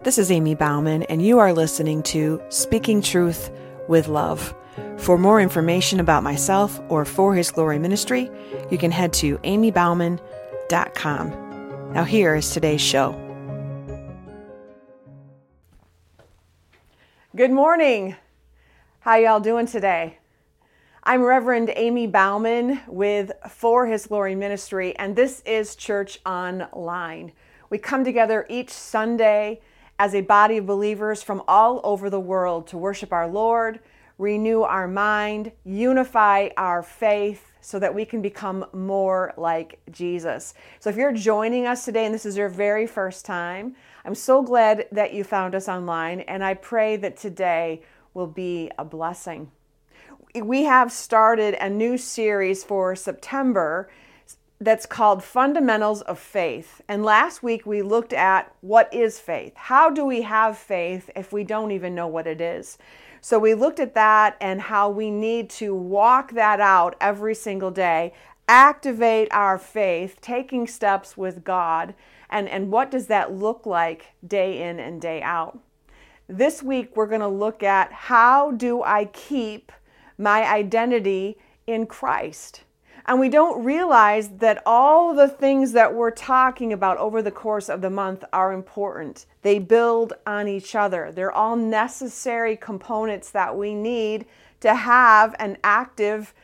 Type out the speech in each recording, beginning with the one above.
This is Ammie Bouwman, and you are listening to Speaking Truth with Love. For more information about myself or For His Glory Ministry, you can head to ammiebouwman.com. Now here is today's show. Good morning. How y'all doing today? I'm Reverend Ammie Bouwman with For His Glory Ministry, and this is Church Online. We come together each Sunday as a body of believers from all over the world to worship our Lord, renew our mind, unify our faith so that we can become more like Jesus. So if you're joining us today and this is your very first time, I'm so glad that you found us online, and I pray that today will be a blessing. We have started a new series for September that's called Fundamentals of Faith. And last week we looked at what is faith. How do we have faith if we don't even know what it is? So we looked at that and how we need to walk that out every single day, activate our faith, taking steps with God, and what does that look like day in and day out. This week we're going to look at how do I keep my identity in Christ. And we don't realize that all the things that we're talking about over the course of the month are important. They build on each other. They're all necessary components that we need to have an active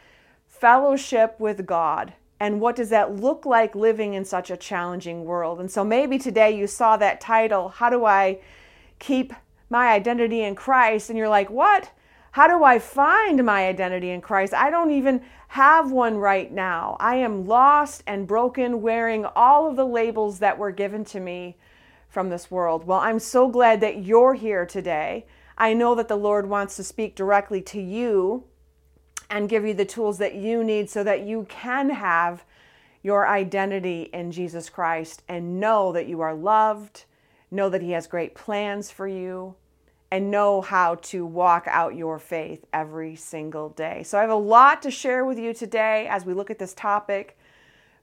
fellowship with God. And what does that look like living in such a challenging world? And so maybe today you saw that title, How Do I Keep My Identity in Christ? And you're like, what? How do I find my identity in Christ? I don't even have one right now. I am lost and broken, wearing all of the labels that were given to me from this world. Well, I'm so glad that you're here today. I know that the Lord wants to speak directly to you and give you the tools that you need so that you can have your identity in Jesus Christ and know that you are loved, know that He has great plans for you, and know how to walk out your faith every single day. So I have a lot to share with you today as we look at this topic.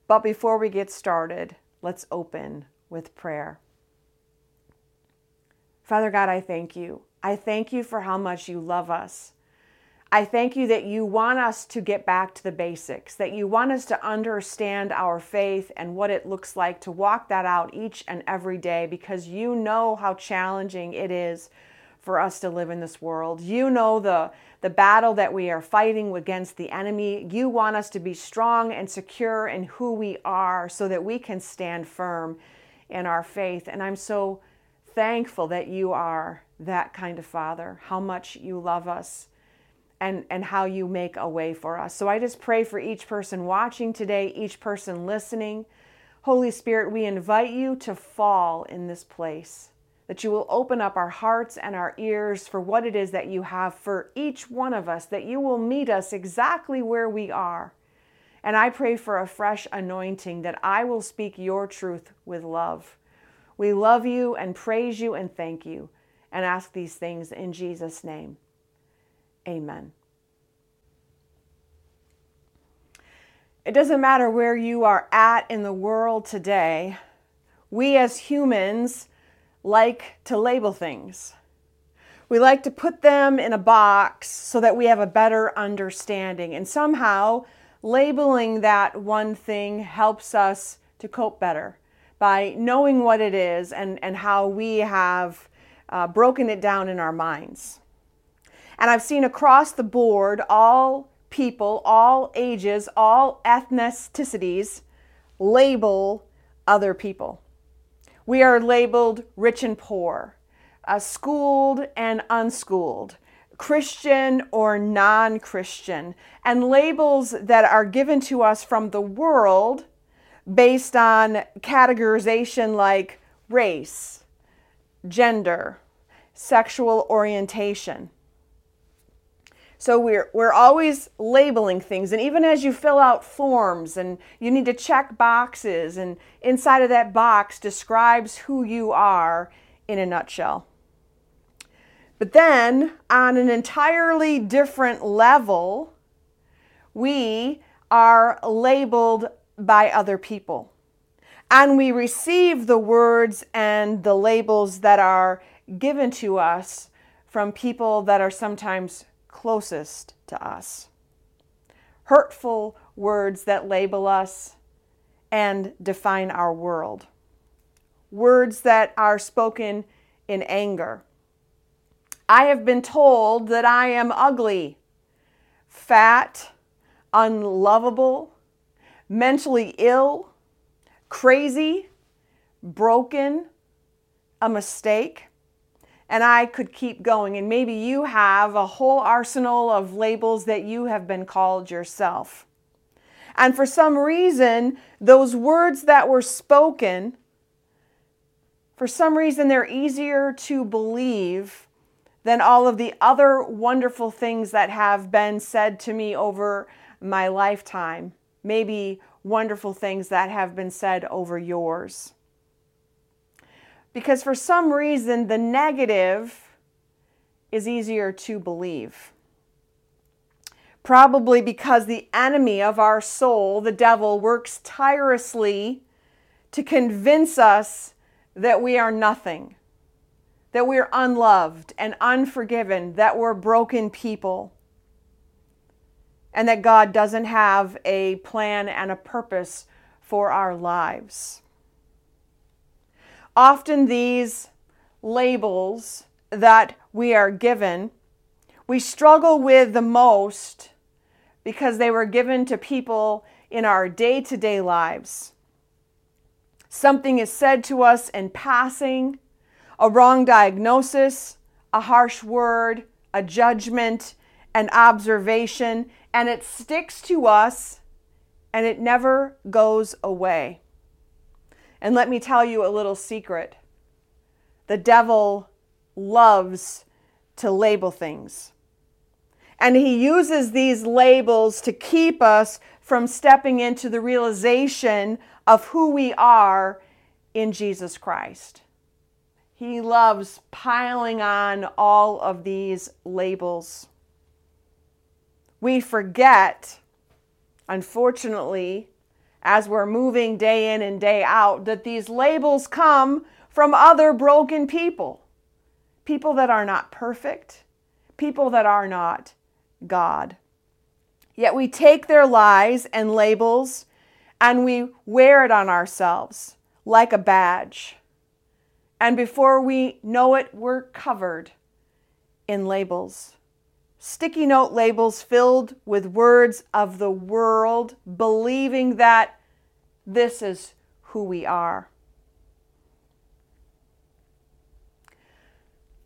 But before we get started, let's open with prayer. Father God, I thank you. I thank you for how much you love us. I thank you that you want us to get back to the basics, that you want us to understand our faith and what it looks like to walk that out each and every day, because you know how challenging it is for us to live in this world. You know the battle that we are fighting against the enemy. You want us to be strong and secure in who we are so that we can stand firm in our faith. And I'm so thankful that you are that kind of Father, how much you love us and how you make a way for us. So I just pray for each person watching today, each person listening. Holy Spirit, we invite you to fall in this place, that you will open up our hearts and our ears for what it is that you have for each one of us, that you will meet us exactly where we are. And I pray for a fresh anointing that I will speak your truth with love. We love you and praise you and thank you and ask these things in Jesus' name. Amen. It doesn't matter where you are at in the world today, we as humans like to label things. We like to put them in a box so that we have a better understanding. And somehow labeling that one thing helps us to cope better by knowing what it is and how we have broken it down in our minds. And I've seen across the board, all people, all ages, all ethnicities label other people. We are labeled rich and poor, schooled and unschooled, Christian or non-Christian, and labels that are given to us from the world based on categorization like race, gender, sexual orientation. So we're always labeling things, and even as you fill out forms and you need to check boxes, and inside of that box describes who you are in a nutshell. But then on an entirely different level, we are labeled by other people. and we receive the words and the labels that are given to us from people that are sometimes closest to us. Hurtful words that label us and define our world. Words that are spoken in anger. I have been told that I am ugly, fat, unlovable, mentally ill, crazy, broken, a mistake, and I could keep going. And maybe you have a whole arsenal of labels that you have been called yourself. And for some reason, those words that were spoken, for some reason, they're easier to believe than all of the other wonderful things that have been said to me over my lifetime. Maybe wonderful things that have been said over yours. Because for some reason, the negative is easier to believe. Probably because the enemy of our soul, the devil, works tirelessly to convince us that we are nothing, that we are unloved and unforgiven, that we're broken people, and that God doesn't have a plan and a purpose for our lives. Often these labels that we are given, we struggle with the most because they were given to people in our day-to-day lives. Something is said to us in passing, a wrong diagnosis, a harsh word, a judgment, an observation, and it sticks to us and it never goes away. And let me tell you a little secret. The devil loves to label things. And he uses these labels to keep us from stepping into the realization of who we are in Jesus Christ. He loves piling on all of these labels. We forget, unfortunately, as we're moving day in and day out, that these labels come from other broken people. People that are not perfect. People that are not God. Yet we take their lies and labels and we wear it on ourselves like a badge. And before we know it, we're covered in labels. Sticky note labels filled with words of the world, believing that this is who we are.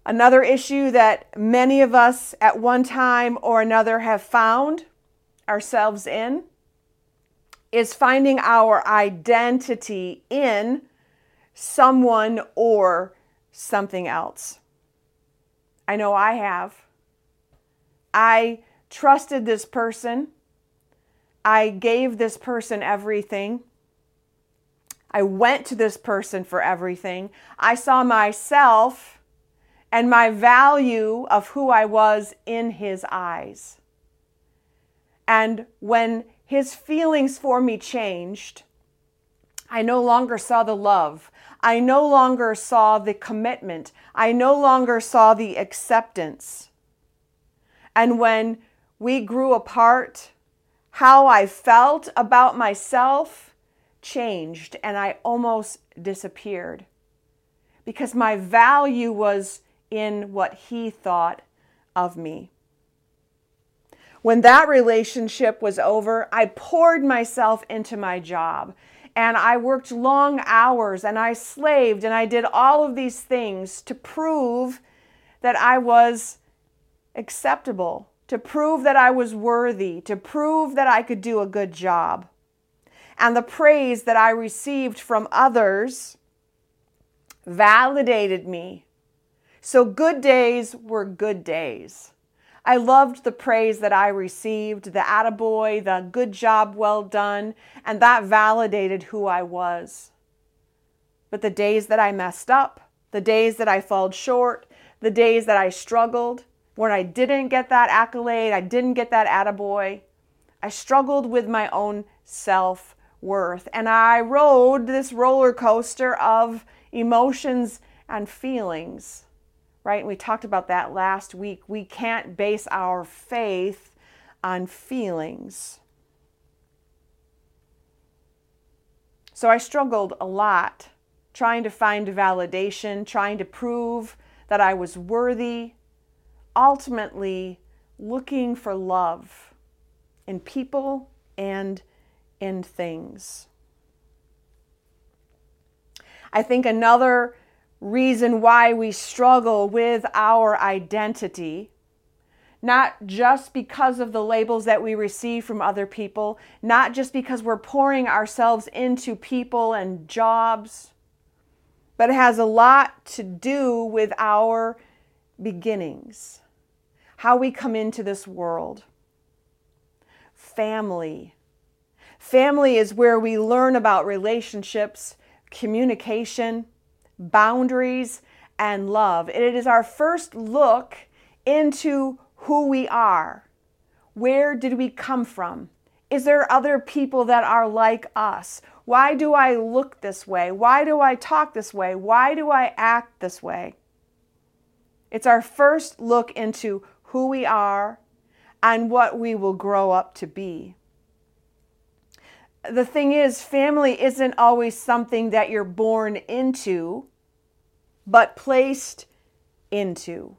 Another issue that many of us at one time or another have found ourselves in is finding our identity in someone or something else. I know I have. I trusted this person. I gave this person everything. I went to this person for everything. I saw myself and my value of who I was in his eyes. And when his feelings for me changed, I no longer saw the love. I no longer saw the commitment. I no longer saw the acceptance. And when we grew apart, how I felt about myself changed and I almost disappeared because my value was in what he thought of me. When that relationship was over, I poured myself into my job and I worked long hours and I slaved and I did all of these things to prove that I was acceptable, to prove that I was worthy, to prove that I could do a good job. And the praise that I received from others validated me. So good days were good days. I loved the praise that I received, the attaboy, the good job well done, and that validated who I was. But the days that I messed up, the days that I fell short, the days that I struggled, when I didn't get that accolade, I didn't get that attaboy, I struggled with my own self worth. And I rode this roller coaster of emotions and feelings, right? And we talked about that last week. We can't base our faith on feelings. So I struggled a lot trying to find validation, trying to prove that I was worthy, ultimately looking for love in people and in things. I think another reason why we struggle with our identity, not just because of the labels that we receive from other people, not just because we're pouring ourselves into people and jobs, but it has a lot to do with our beginnings, how we come into this world. Family. Family is where we learn about relationships, communication, boundaries, and love. And it is our first look into who we are. Where did we come from? Is there other people that are like us? Why do I look this way? Why do I talk this way? Why do I act this way? It's our first look into who we are and what we will grow up to be. The thing is, family isn't always something that you're born into, but placed into.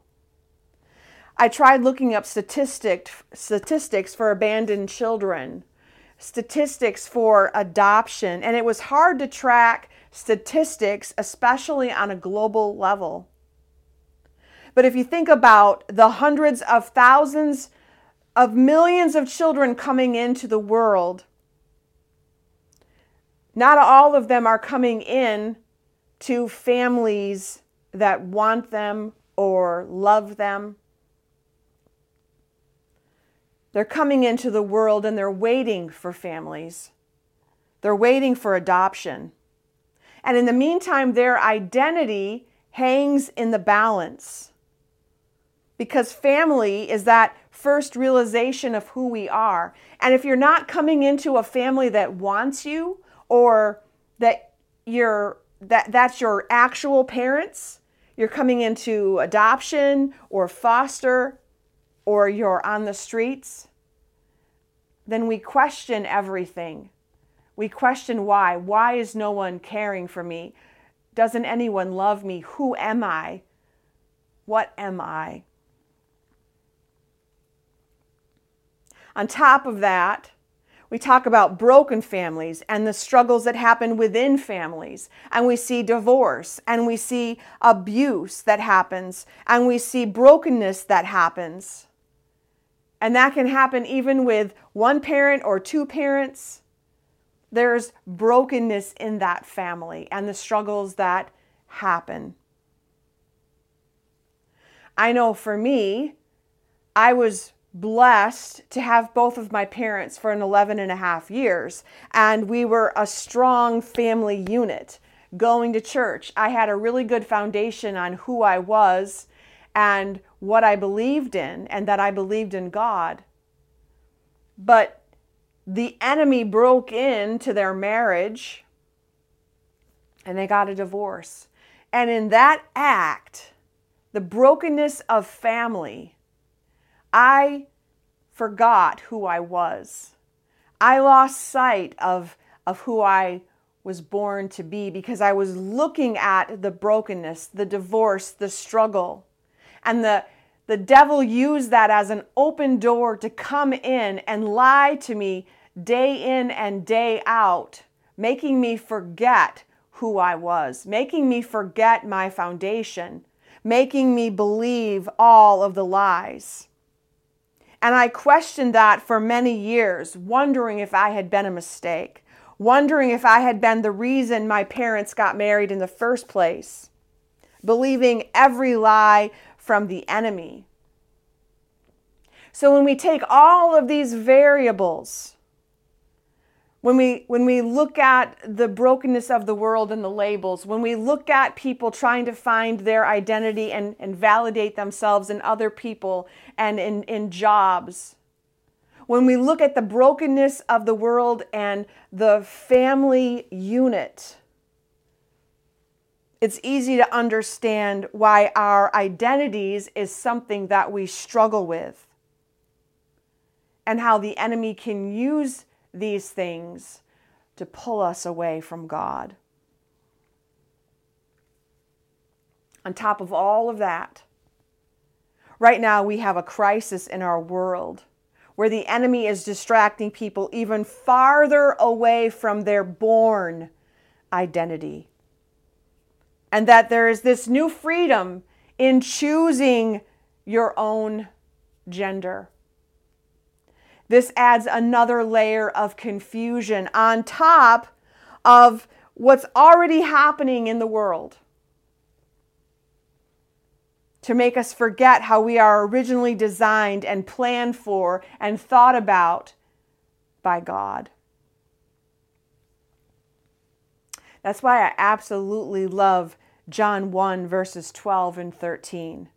I tried looking up statistics for abandoned children, statistics for adoption, and it was hard to track statistics, especially on a global level. But if you think about the hundreds of thousands of millions of children coming into the world, not all of them are coming in to families that want them or love them. They're coming into the world and they're waiting for families. They're waiting for adoption. And in the meantime, their identity hangs in the balance. Because family is that first realization of who we are. And if you're not coming into a family that wants you or that's your actual parents, you're coming into adoption or foster or you're on the streets, then we question everything. We question why. Why is no one caring for me? Doesn't anyone love me? Who am I? What am I? On top of that, we talk about broken families and the struggles that happen within families. And we see divorce, and we see abuse that happens, and we see brokenness that happens. And that can happen even with one parent or two parents. There's brokenness in that family and the struggles that happen. I know for me, I was blessed to have both of my parents for an 11 and a half years. And we were a strong family unit going to church. I had a really good foundation on who I was and what I believed in, and that I believed in God. But the enemy broke into their marriage and they got a divorce. And in that act, the brokenness of family, I forgot who I was. I lost sight of who I was born to be because I was looking at the brokenness, the divorce, the struggle. And the devil used that as an open door to come in and lie to me day in and day out, making me forget who I was, making me forget my foundation, making me believe all of the lies. And I questioned that for many years, wondering if I had been a mistake, wondering if I had been the reason my parents got married in the first place, believing every lie from the enemy. So when we take all of these variables, when we look at the brokenness of the world and the labels, when we look at people trying to find their identity and validate themselves in other people and in jobs, When we look at the brokenness of the world and the family unit, it's easy to understand why our identities is something that we struggle with, and how the enemy can use these things to pull us away from God. On top of all of that, right now we have a crisis in our world where the enemy is distracting people even farther away from their born identity. And that there is this new freedom in choosing your own gender. This adds another layer of confusion on top of what's already happening in the world to make us forget how we are originally designed and planned for and thought about by God. That's why I absolutely love John 1, verses 12 and 13.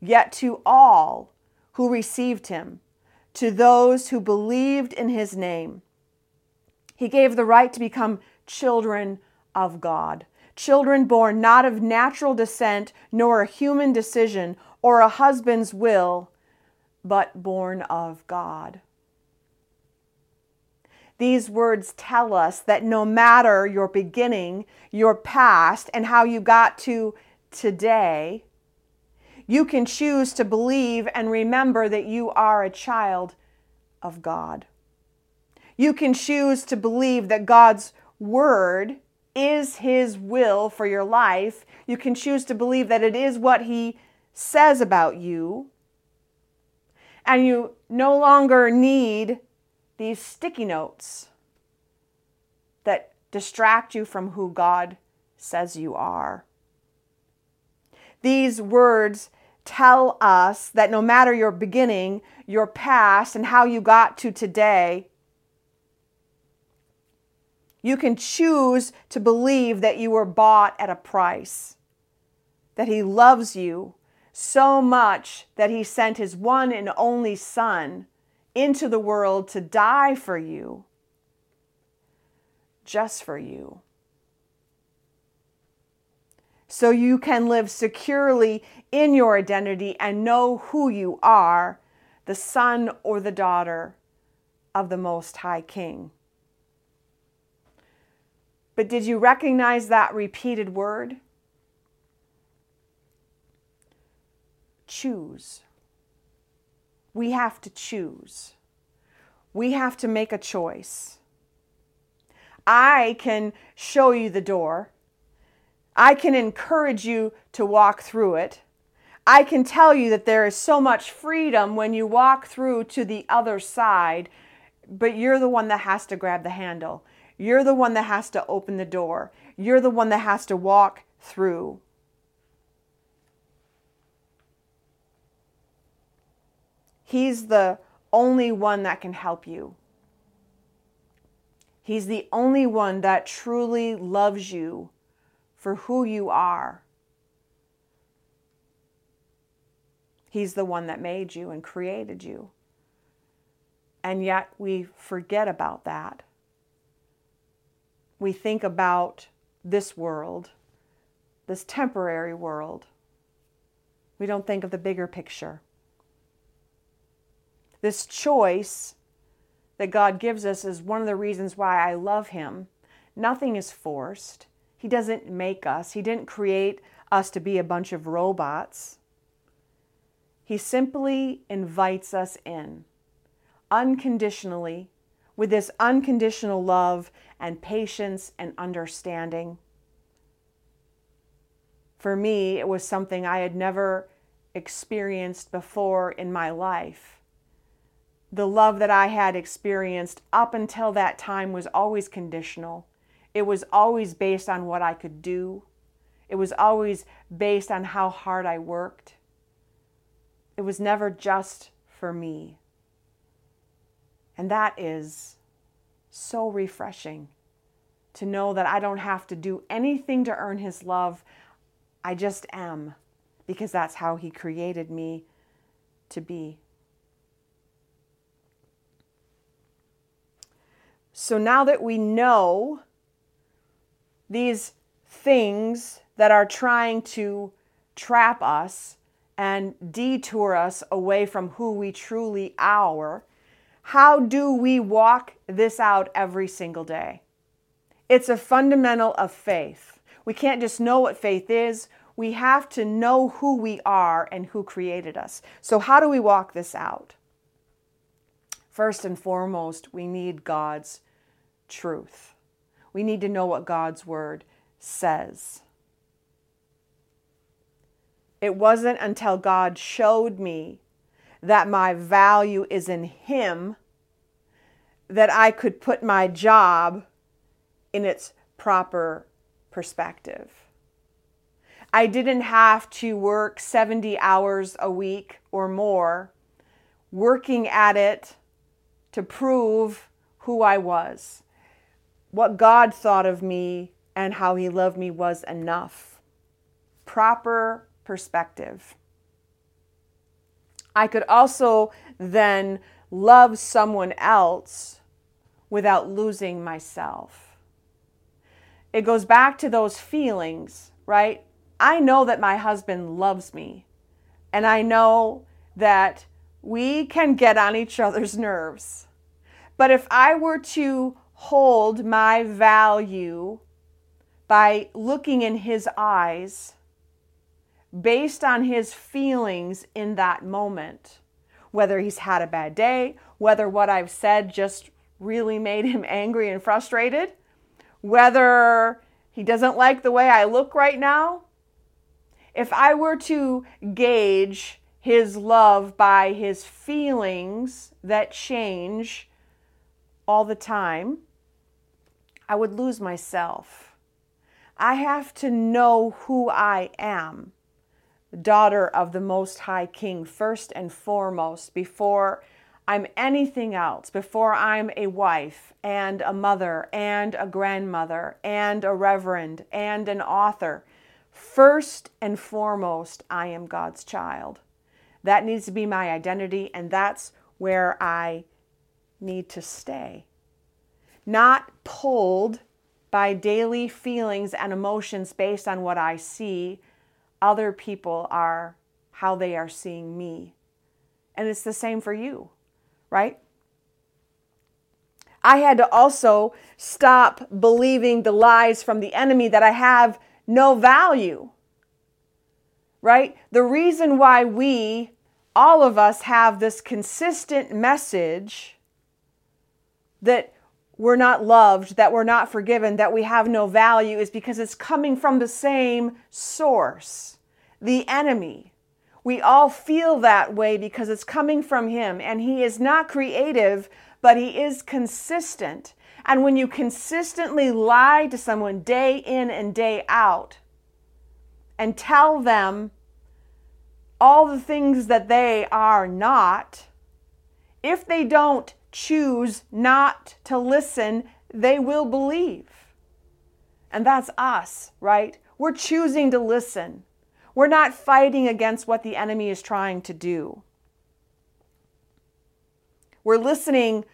Yet to all who received him, to those who believed in his name, he gave the right to become children of God, children born not of natural descent, nor a human decision, or a husband's will, but born of God. These words tell us that no matter your beginning, your past, and how you got to today, you can choose to believe and remember that you are a child of God. You can choose to believe that God's word is his will for your life. You can choose to believe that it is what he says about you. And you no longer need these sticky notes that distract you from who God says you are. These words tell us that no matter your beginning, your past, and how you got to today, you can choose to believe that you were bought at a price, that he loves you so much that he sent his one and only son into the world to die for you, just for you. So you can live securely in your identity and know who you are, the son or the daughter of the Most High King. But did you recognize that repeated word? Choose. We have to choose. We have to make a choice. I can show you the door. I can encourage you to walk through it. I can tell you that there is so much freedom when you walk through to the other side, but you're the one that has to grab the handle. You're the one that has to open the door. You're the one that has to walk through. He's the only one that can help you. He's the only one that truly loves you for who you are. He's the one that made you and created you. And yet we forget about that. We think about this world, this temporary world. We don't think of the bigger picture. This choice that God gives us is one of the reasons why I love him. Nothing is forced. He doesn't make us. He didn't create us to be a bunch of robots. He simply invites us in unconditionally with this unconditional love and patience and understanding. For me, it was something I had never experienced before in my life. The love that I had experienced up until that time was always conditional. It was always based on what I could do. It was always based on how hard I worked. It was never just for me. And that is so refreshing to know that I don't have to do anything to earn his love. I just am, because that's how he created me to be. So now that we know these things that are trying to trap us and detour us away from who we truly are, how do we walk this out every single day? It's a fundamental of faith. We can't just know what faith is. We have to know who we are and who created us. So how do we walk this out? First and foremost, we need God's truth. We need to know what God's word says. It wasn't until God showed me that my value is in Him that I could put my job in its proper perspective. I didn't have to work 70 hours a week or more, working at it to prove who I was. What God thought of me and how He loved me was enough. Proper perspective. I could also then love someone else without losing myself. It goes back to those feelings, right? I know that my husband loves me, and I know that we can get on each other's nerves. But if I were to hold my value by looking in his eyes, based on his feelings in that moment, whether he's had a bad day, whether what I've said just really made him angry and frustrated, whether he doesn't like the way I look right now. If I were to gauge his love by his feelings that change all the time, I would lose myself. I have to know who I am. Daughter of the Most High King, first and foremost, before I'm anything else, before I'm a wife and a mother and a grandmother and a reverend and an author, first and foremost, I am God's child. That needs to be my identity, and that's where I need to stay. Not pulled by daily feelings and emotions based on what I see other people are, how they are seeing me. And it's the same for you, right? I had to also stop believing the lies from the enemy that I have no value, right? The reason why we, all of us, have this consistent message that we're not loved, that we're not forgiven, that we have no value is because it's coming from the same source, the enemy. We all feel that way because it's coming from him, and he is not creative, but he is consistent. And when you consistently lie to someone day in and day out and tell them all the things that they are not, if they don't choose not to listen, they will believe. And that's us, right? We're choosing to listen. We're not fighting against what the enemy is trying to do. We're listening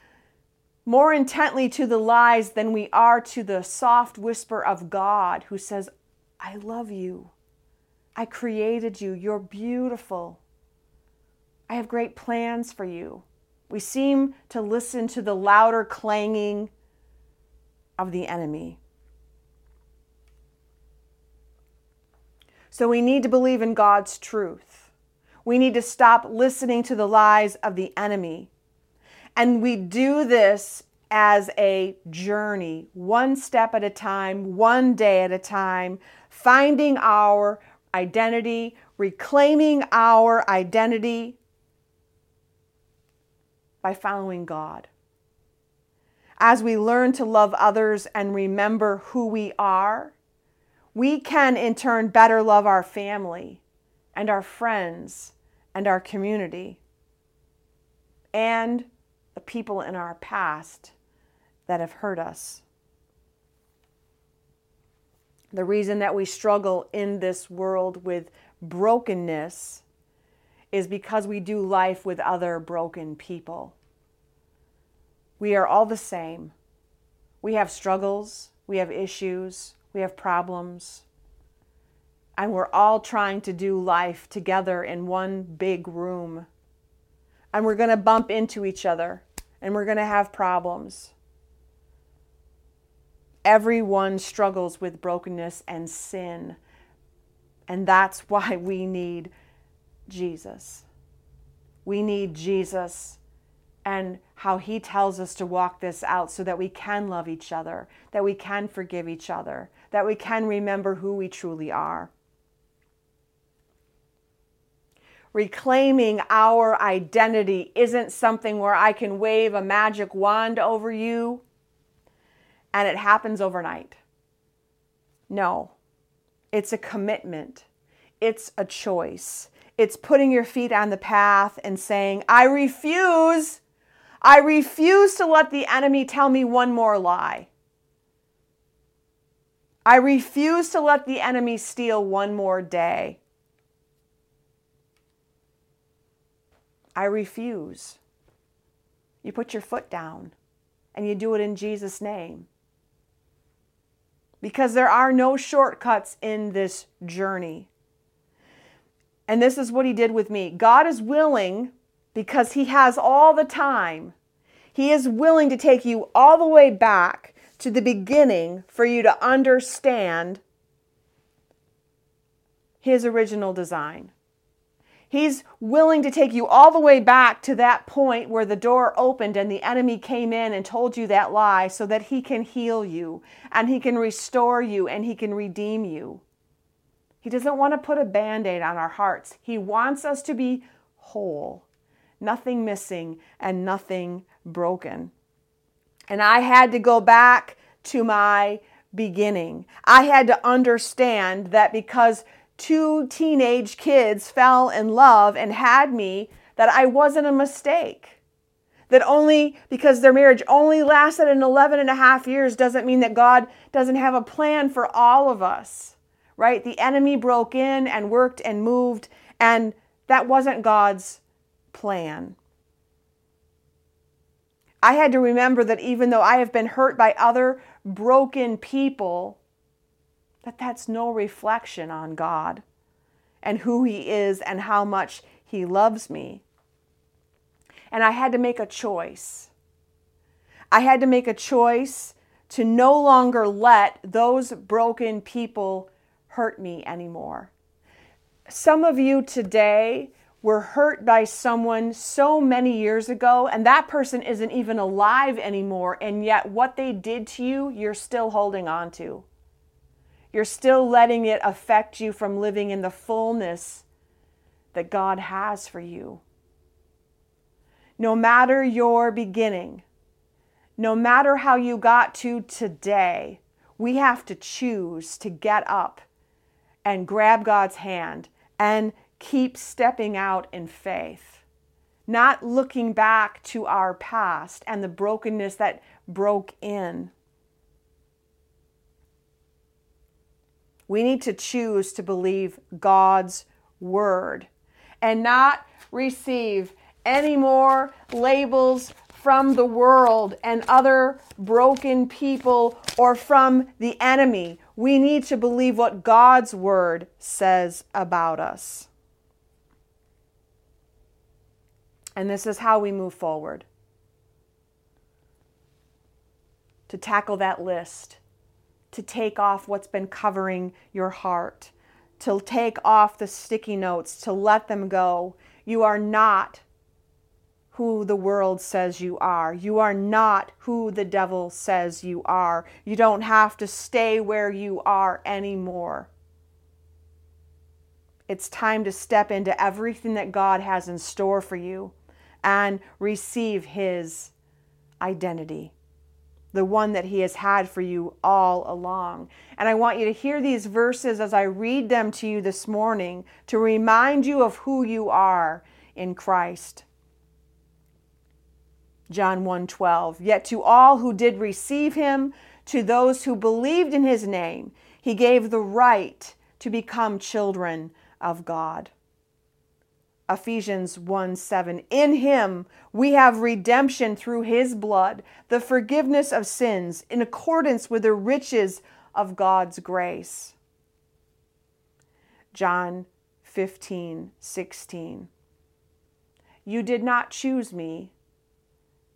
more intently to the lies than we are to the soft whisper of God who says, I love you. I created you. You're beautiful. I have great plans for you. We seem to listen to the louder clanging of the enemy. So we need to believe in God's truth. We need to stop listening to the lies of the enemy. And we do this as a journey, one step at a time, one day at a time, finding our identity, reclaiming our identity, by following God. As we learn to love others and remember who we are, we can in turn better love our family and our friends and our community and the people in our past that have hurt us. The reason that we struggle in this world with brokenness is because we do life with other broken people. We are all the same. We have struggles, we have issues, we have problems, and we're all trying to do life together in one big room. And we're going to bump into each other, and we're going to have problems. Everyone struggles with brokenness and sin, and that's why we need Jesus. We need Jesus and how he tells us to walk this out so that we can love each other, that we can forgive each other, that we can remember who we truly are. Reclaiming our identity isn't something where I can wave a magic wand over you and it happens overnight. No, it's a commitment. It's a choice. It's putting your feet on the path and saying, I refuse to let the enemy tell me one more lie. I refuse to let the enemy steal one more day. I refuse. You put your foot down and you do it in Jesus' name. Because there are no shortcuts in this journey. And this is what he did with me. God is willing, because he has all the time, he is willing to take you all the way back to the beginning for you to understand his original design. He's willing to take you all the way back to that point where the door opened and the enemy came in and told you that lie so that he can heal you and he can restore you and he can redeem you. He doesn't want to put a Band-Aid on our hearts. He wants us to be whole, nothing missing and nothing broken. And I had to go back to my beginning. I had to understand that because two teenage kids fell in love and had me, that I wasn't a mistake. That only because their marriage only lasted in 11 and a half years doesn't mean that God doesn't have a plan for all of us. Right? The enemy broke in and worked and moved, and that wasn't God's plan. I had to remember that even though I have been hurt by other broken people, that that's no reflection on God and who he is and how much he loves me. And I had to make a choice. I had to make a choice to no longer let those broken people hurt me anymore. Some of you today were hurt by someone so many years ago, and that person isn't even alive anymore, and yet what they did to you, you're still holding on to. You're still letting it affect you from living in the fullness that God has for you. No matter your beginning, no matter how you got to today, we have to choose to get up and grab God's hand and keep stepping out in faith, not looking back to our past and the brokenness that broke in. We need to choose to believe God's word and not receive any more labels from the world and other broken people or from the enemy. We need to believe what God's word says about us. And this is how we move forward. To tackle that list, to take off what's been covering your heart, to take off the sticky notes, to let them go. You are not who the world says you are. You are not who the devil says you are. You don't have to stay where you are anymore. It's time to step into everything that God has in store for you and receive his identity, the one that he has had for you all along. And I want you to hear these verses as I read them to you this morning to remind you of who you are in Christ. John 1:12, yet to all who did receive him, to those who believed in his name, he gave the right to become children of God. Ephesians 1:7. In him we have redemption through his blood, the forgiveness of sins, in accordance with the riches of God's grace. John 15:16. You did not choose me,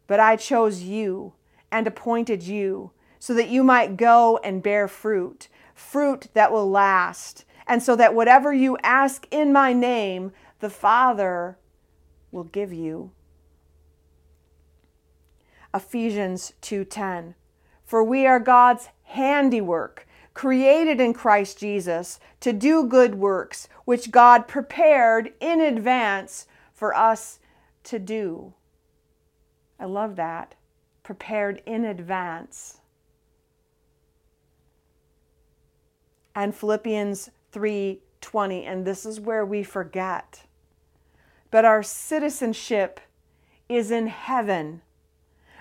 but I chose you and appointed you so that you might go and bear fruit, fruit that will last, and so that whatever you ask in my name, the Father will give you. Ephesians 2:10. For we are God's handiwork, created in Christ Jesus to do good works, which God prepared in advance for us to do. I love that. Prepared in advance. And Philippians 3:20, and this is where we forget. But our citizenship is in heaven,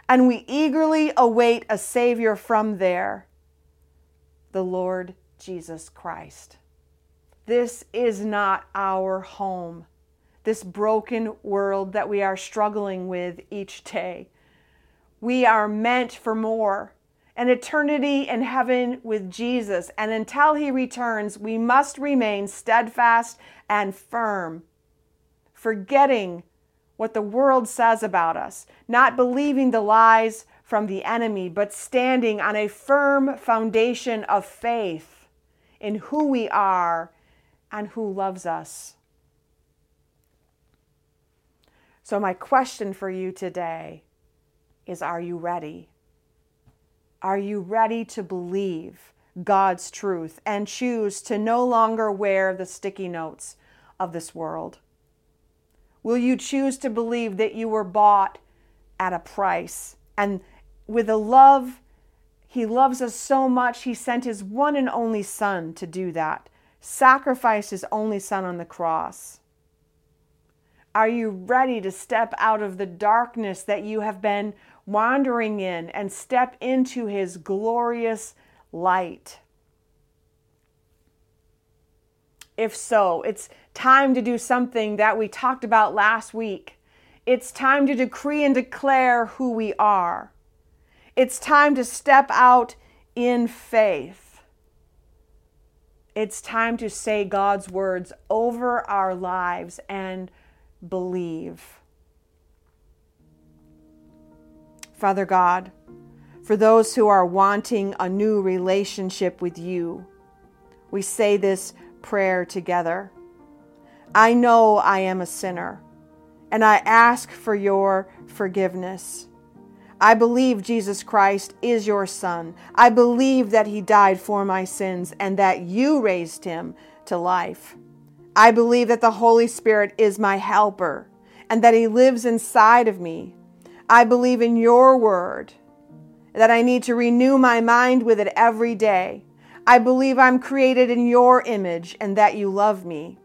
and we eagerly await a Savior from there, the Lord Jesus Christ. This is not our home, this broken world that we are struggling with each day. We are meant for more, an eternity in heaven with Jesus. And until he returns, we must remain steadfast and firm, forgetting what the world says about us, not believing the lies from the enemy, but standing on a firm foundation of faith in who we are and who loves us. So my question for you today is, are you ready? Are you ready to believe God's truth and choose to no longer wear the sticky notes of this world? Will you choose to believe that you were bought at a price, and with a love, he loves us so much, he sent his one and only son to do that, sacrificed his only son on the cross. Are you ready to step out of the darkness that you have been wandering in and step into his glorious light? If so, it's time to do something that we talked about last week. It's time to decree and declare who we are. It's time to step out in faith. It's time to say God's words over our lives and believe. Father God, for those who are wanting a new relationship with you, we say this prayer together. I know I am a sinner, and I ask for your forgiveness. I believe Jesus Christ is your Son. I believe that he died for my sins and that you raised him to life. I believe that the Holy Spirit is my helper and that he lives inside of me. I believe in your word, that I need to renew my mind with it every day. I believe I'm created in your image and that you love me.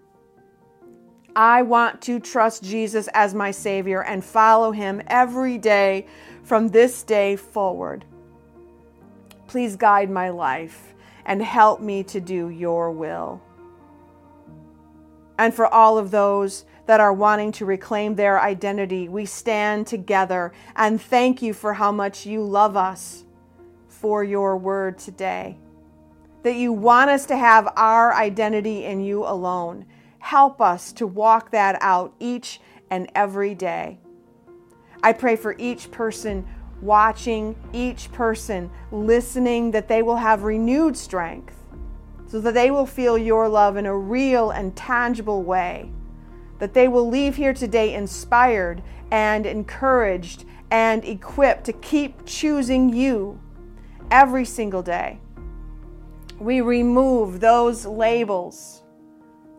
I want to trust Jesus as my Savior and follow him every day from this day forward. Please guide my life and help me to do your will. And for all of those that are wanting to reclaim their identity, we stand together and thank you for how much you love us, for your word today, that you want us to have our identity in you alone. Help us to walk that out each and every day. I pray for each person watching, each person listening, that they will have renewed strength so that they will feel your love in a real and tangible way, that they will leave here today inspired and encouraged and equipped to keep choosing you every single day. We remove those labels,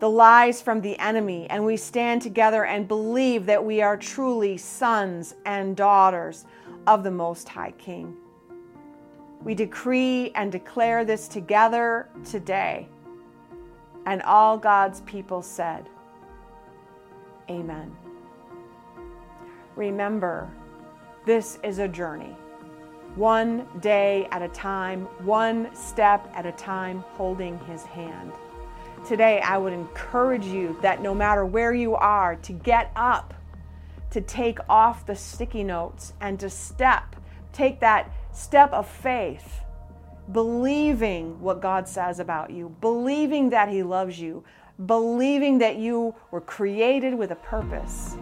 the lies from the enemy, and we stand together and believe that we are truly sons and daughters of the Most High King. We decree and declare this together today. And all God's people said, Amen. Remember, this is a journey. One day at a time, one step at a time, holding his hand. Today, I would encourage you that no matter where you are, to get up, to take off the sticky notes and to take that step of faith, believing what God says about you, believing that He loves you, believing that you were created with a purpose.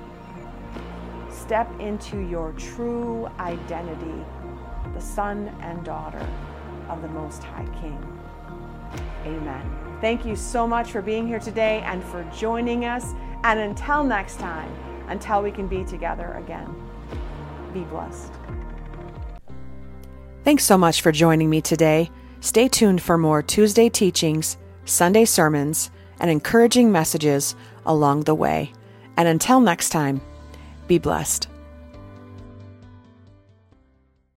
Step into your true identity, the son and daughter of the Most High King. Amen. Thank you so much for being here today and for joining us. And until next time, until we can be together again, be blessed. Thanks so much for joining me today. Stay tuned for more Tuesday teachings, Sunday sermons, and encouraging messages along the way. And until next time, be blessed.